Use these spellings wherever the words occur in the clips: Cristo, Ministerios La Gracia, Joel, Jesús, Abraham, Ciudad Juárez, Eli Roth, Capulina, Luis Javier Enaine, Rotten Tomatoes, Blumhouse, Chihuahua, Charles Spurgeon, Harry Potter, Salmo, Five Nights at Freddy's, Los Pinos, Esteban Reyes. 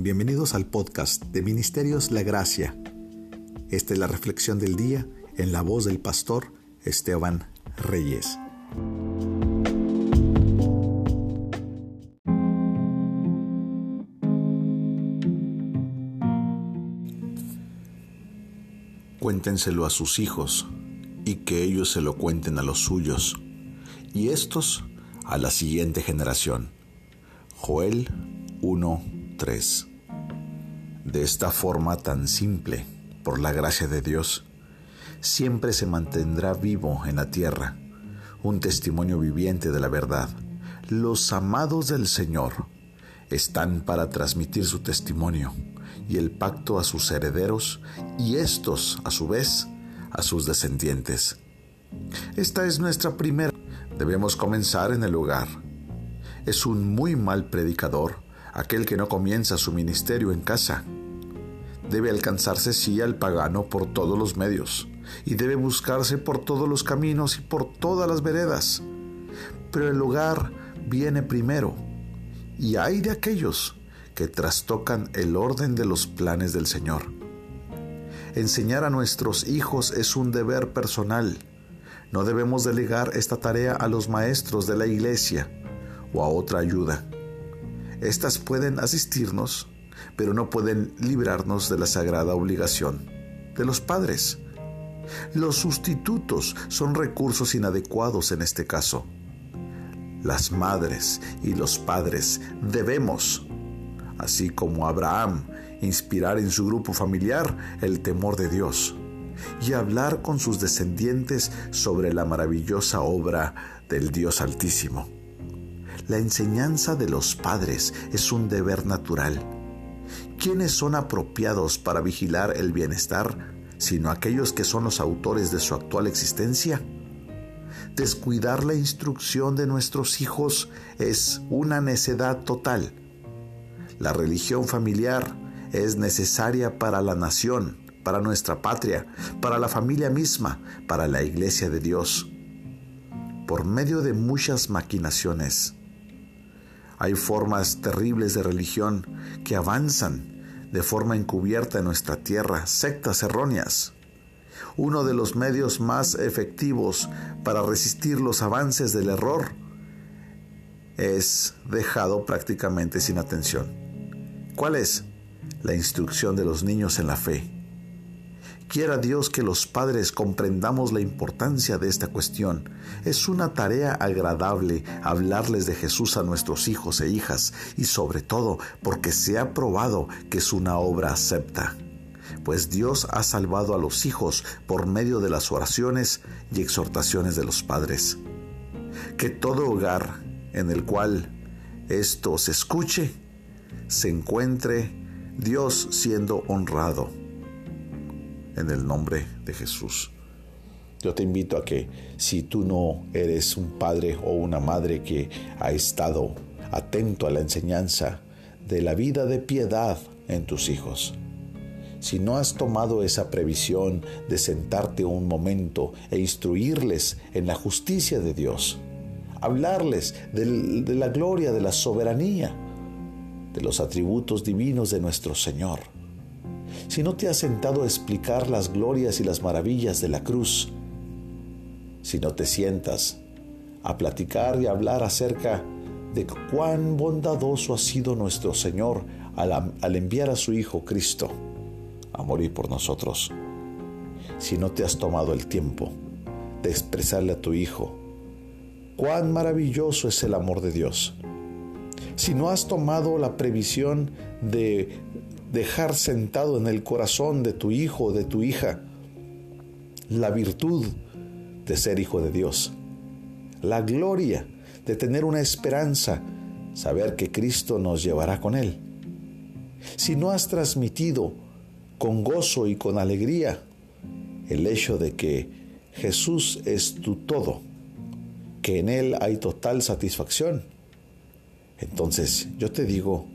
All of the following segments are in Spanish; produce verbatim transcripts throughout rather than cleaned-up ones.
Bienvenidos al podcast de Ministerios La Gracia. Esta es la reflexión del día en la voz del pastor Esteban Reyes. Cuéntenselo a sus hijos, y que ellos se lo cuenten a los suyos, y estos a la siguiente generación. Joel uno tres. De esta forma tan simple, por la gracia de Dios, siempre se mantendrá vivo en la tierra un testimonio viviente de la verdad. Los amados del Señor están para transmitir su testimonio y el pacto a sus herederos, y estos, a su vez, a sus descendientes. Esta es nuestra primera. Debemos comenzar en el hogar. Es un muy mal predicador aquel que no comienza su ministerio en casa. Debe alcanzarse sí al pagano por todos los medios, y debe buscarse por todos los caminos y por todas las veredas. Pero el hogar viene primero, y hay de aquellos que trastocan el orden de los planes del Señor. Enseñar a nuestros hijos es un deber personal. No debemos delegar esta tarea a los maestros de la iglesia o a otra ayuda. Estas pueden asistirnos, pero no pueden librarnos de la sagrada obligación de los padres. Los sustitutos son recursos inadecuados en este caso. Las madres y los padres debemos, así como Abraham, inspirar en su grupo familiar el temor de Dios y hablar con sus descendientes sobre la maravillosa obra del Dios Altísimo. La enseñanza de los padres es un deber natural. ¿Quiénes son apropiados para vigilar el bienestar, sino aquellos que son los autores de su actual existencia? Descuidar la instrucción de nuestros hijos es una necedad total. La religión familiar es necesaria para la nación, para nuestra patria, para la familia misma, para la Iglesia de Dios. Por medio de muchas maquinaciones, hay formas terribles de religión que avanzan de forma encubierta en nuestra tierra, sectas erróneas. Uno de los medios más efectivos para resistir los avances del error es dejado prácticamente sin atención. ¿Cuál es? La instrucción de los niños en la fe. Quiera Dios que los padres comprendamos la importancia de esta cuestión. Es una tarea agradable hablarles de Jesús a nuestros hijos e hijas, y sobre todo porque se ha probado que es una obra acepta. Pues Dios ha salvado a los hijos por medio de las oraciones y exhortaciones de los padres. Que todo hogar en el cual esto se escuche, se encuentre Dios siendo honrado en el nombre de Jesús. Yo te invito a que, si tú no eres un padre o una madre que ha estado atento a la enseñanza de la vida de piedad en tus hijos, si no has tomado esa previsión de sentarte un momento e instruirles en la justicia de Dios, hablarles de, de la gloria, de la soberanía, de los atributos divinos de nuestro Señor. Si no te has sentado a explicar las glorias y las maravillas de la cruz, si no te sientas a platicar y a hablar acerca de cuán bondadoso ha sido nuestro Señor al, al enviar a su Hijo Cristo a morir por nosotros, si no te has tomado el tiempo de expresarle a tu hijo cuán maravilloso es el amor de Dios, si no has tomado la previsión de dejar sentado en el corazón de tu hijo o de tu hija la virtud de ser hijo de Dios, la gloria de tener una esperanza, saber que Cristo nos llevará con Él, si no has transmitido con gozo y con alegría el hecho de que Jesús es tu todo, que en Él hay total satisfacción, entonces yo te digo,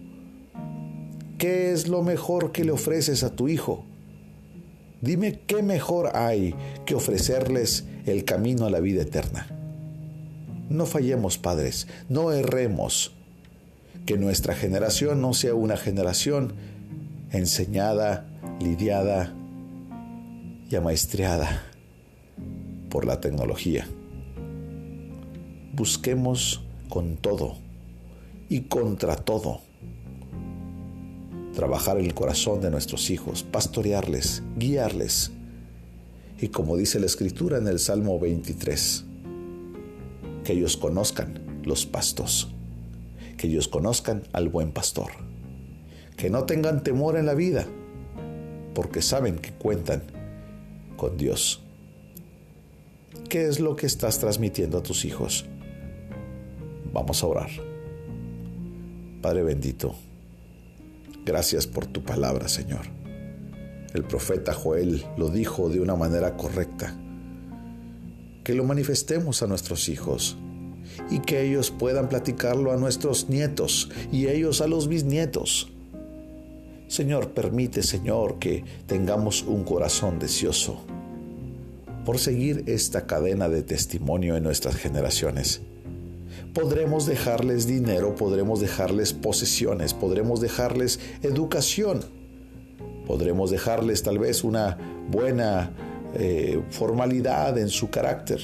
¿qué es lo mejor que le ofreces a tu hijo? Dime qué mejor hay que ofrecerles el camino a la vida eterna. No fallemos, padres, no erremos. que nuestra generación no sea una generación enseñada, lidiada y amaestreada por la tecnología. Busquemos con todo y contra todo trabajar el corazón de nuestros hijos, pastorearles, guiarles. Y como dice la Escritura en el Salmo veintitrés, que ellos conozcan los pastos, que ellos conozcan al buen pastor, que no tengan temor en la vida, porque saben que cuentan con Dios. ¿Qué es lo que estás transmitiendo a tus hijos? Vamos a orar. Padre bendito, gracias por tu palabra, Señor. El profeta Joel lo dijo de una manera correcta. Que lo manifestemos a nuestros hijos y que ellos puedan platicarlo a nuestros nietos y ellos a los bisnietos. Señor, permite, Señor, que tengamos un corazón deseoso por seguir esta cadena de testimonio en nuestras generaciones. Podremos dejarles dinero, podremos dejarles posesiones, podremos dejarles educación, podremos dejarles tal vez una buena eh, formalidad en su carácter.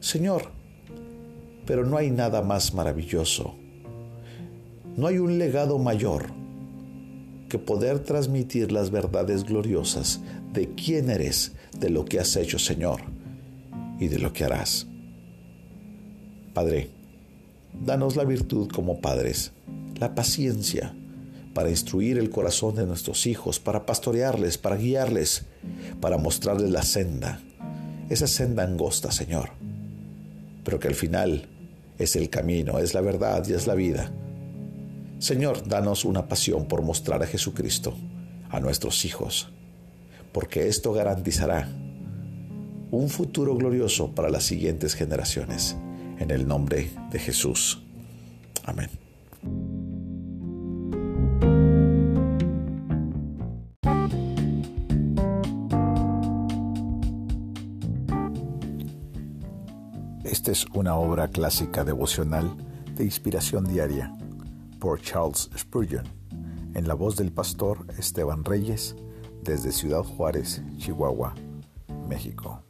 Señor, pero no hay nada más maravilloso, no hay un legado mayor que poder transmitir las verdades gloriosas de quién eres, de lo que has hecho, Señor, y de lo que harás. Padre, danos la virtud como padres, la paciencia para instruir el corazón de nuestros hijos, para pastorearles, para guiarles, para mostrarles la senda, esa senda angosta, Señor, pero que al final es el camino, es la verdad y es la vida. Señor, danos una pasión por mostrar a Jesucristo a nuestros hijos, porque esto garantizará un futuro glorioso para las siguientes generaciones. En el nombre de Jesús. Amén. Esta es una obra clásica devocional de inspiración diaria por Charles Spurgeon, en la voz del pastor Esteban Reyes, desde Ciudad Juárez, Chihuahua, México.